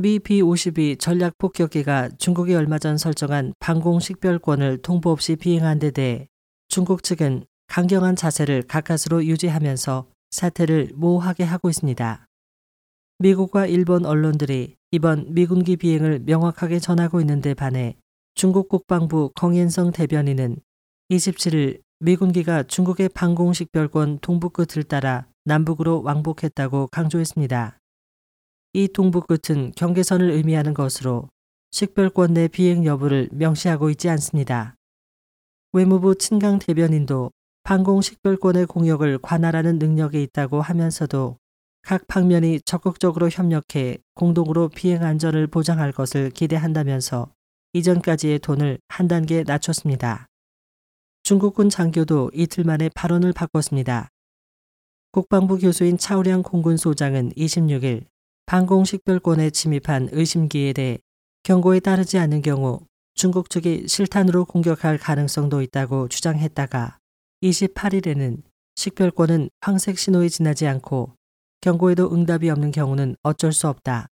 미 B-52 전략폭격기가 중국이 얼마 전 설정한 방공식별권을 통보 없이 비행한 데 대해 중국 측은 강경한 자세를 가까스로 유지하면서 사태를 모호하게 하고 있습니다. 미국과 일본 언론들이 이번 미군기 비행을 명확하게 전하고 있는 데 반해 중국 국방부 겅옌성 대변인은 27일 미군기가 중국의 방공식별권 동부 끝을 따라 남북으로 왕복했다고 강조했습니다. 이 동부 끝은 경계선을 의미하는 것으로 식별권 내 비행 여부를 명시하고 있지 않습니다. 외무부 친강 대변인도 방공식별권의 공역을 관할하는 능력이 있다고 하면서도 각 방면이 적극적으로 협력해 공동으로 비행 안전을 보장할 것을 기대한다면서 이전까지의 톤을 한 단계 낮췄습니다. 중국군 장교도 이틀 만에 발언을 바꿨습니다. 국방부 교수인 차우량 공군 소장은 26일 방공식별권에 침입한 의심기에 대해 경고에 따르지 않은 경우 중국 측이 실탄으로 공격할 가능성도 있다고 주장했다가 28일에는 식별권은 황색 신호에 지나지 않고 경고에도 응답이 없는 경우는 어쩔 수 없다.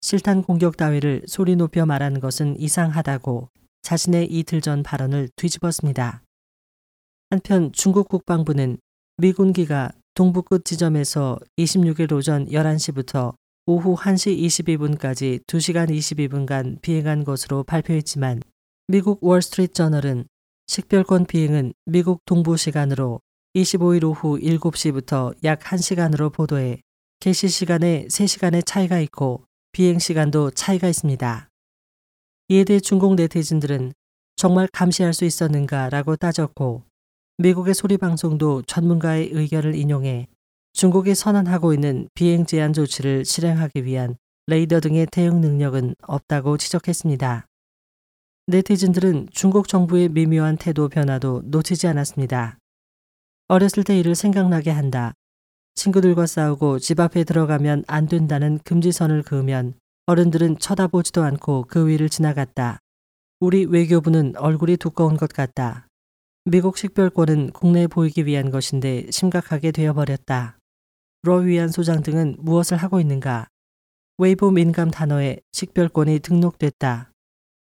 실탄 공격 따위를 소리 높여 말하는 것은 이상하다고 자신의 이틀 전 발언을 뒤집었습니다. 한편 중국 국방부는 미군기가 동부 끝 지점에서 26일 오전 11시부터 오후 1시 22분까지 2시간 22분간 비행한 것으로 발표했지만 미국 월스트리트저널은 식별권 비행은 미국 동부 시간으로 25일 오후 7시부터 약 1시간으로 보도해 개시 시간에 3시간의 차이가 있고 비행 시간도 차이가 있습니다. 이에 대해 중국 네티즌들은 정말 감시할 수 있었는가라고 따졌고 미국의 소리 방송도 전문가의 의견을 인용해 중국이 선언하고 있는 비행 제한 조치를 실행하기 위한 레이더 등의 대응 능력은 없다고 지적했습니다. 네티즌들은 중국 정부의 미묘한 태도 변화도 놓치지 않았습니다. 어렸을 때 일을 생각나게 한다. 친구들과 싸우고 집 앞에 들어가면 안 된다는 금지선을 그으면 어른들은 쳐다보지도 않고 그 위를 지나갔다. 우리 외교부는 얼굴이 두꺼운 것 같다. 미국 식별권은 국내에 보이기 위한 것인데 심각하게 되어버렸다. 러위안 소장 등은 무엇을 하고 있는가? 웨이보 민감 단어에 식별권이 등록됐다.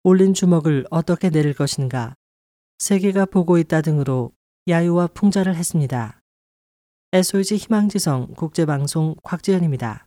올린 주먹을 어떻게 내릴 것인가? 세계가 보고 있다 등으로 야유와 풍자를 했습니다. SOG 희망지성 국제방송 곽지연입니다.